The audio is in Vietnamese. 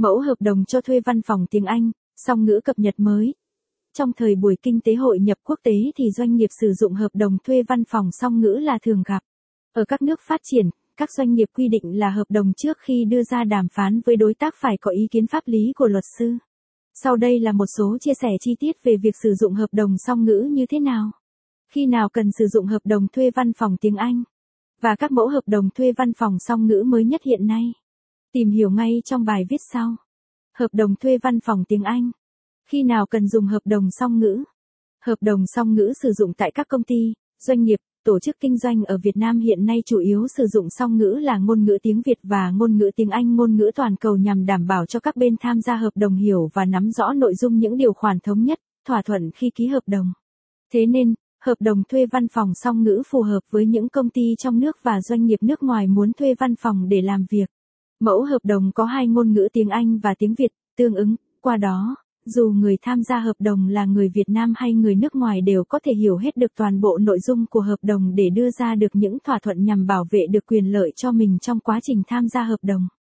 mẫu hợp đồng cho thuê văn phòng tiếng Anh, song ngữ cập nhật mới. Trong thời buổi kinh tế hội nhập quốc tế thì doanh nghiệp sử dụng hợp đồng thuê văn phòng song ngữ là thường gặp. Ở các nước phát triển, các doanh nghiệp quy định là hợp đồng trước khi đưa ra đàm phán với đối tác phải có ý kiến pháp lý của luật sư. Sau đây là một số chia sẻ chi tiết về việc sử dụng hợp đồng song ngữ như thế nào. Khi nào cần sử dụng hợp đồng thuê văn phòng tiếng Anh? Và các mẫu hợp đồng thuê văn phòng song ngữ mới nhất hiện nay. Tìm hiểu ngay trong bài viết sau. Hợp đồng thuê văn phòng tiếng Anh. Khi nào cần dùng hợp đồng song ngữ? Hợp đồng song ngữ sử dụng tại các công ty, doanh nghiệp, tổ chức kinh doanh ở Việt Nam hiện nay chủ yếu sử dụng song ngữ là ngôn ngữ tiếng Việt và ngôn ngữ tiếng Anh, ngôn ngữ toàn cầu nhằm đảm bảo cho các bên tham gia hợp đồng hiểu và nắm rõ nội dung những điều khoản thống nhất, thỏa thuận khi ký hợp đồng. Thế nên, hợp đồng thuê văn phòng song ngữ phù hợp với những công ty trong nước và doanh nghiệp nước ngoài muốn thuê văn phòng để làm việc. Mẫu hợp đồng có hai ngôn ngữ tiếng Anh và tiếng Việt, tương ứng, qua đó, dù người tham gia hợp đồng là người Việt Nam hay người nước ngoài đều có thể hiểu hết được toàn bộ nội dung của hợp đồng để đưa ra được những thỏa thuận nhằm bảo vệ được quyền lợi cho mình trong quá trình tham gia hợp đồng.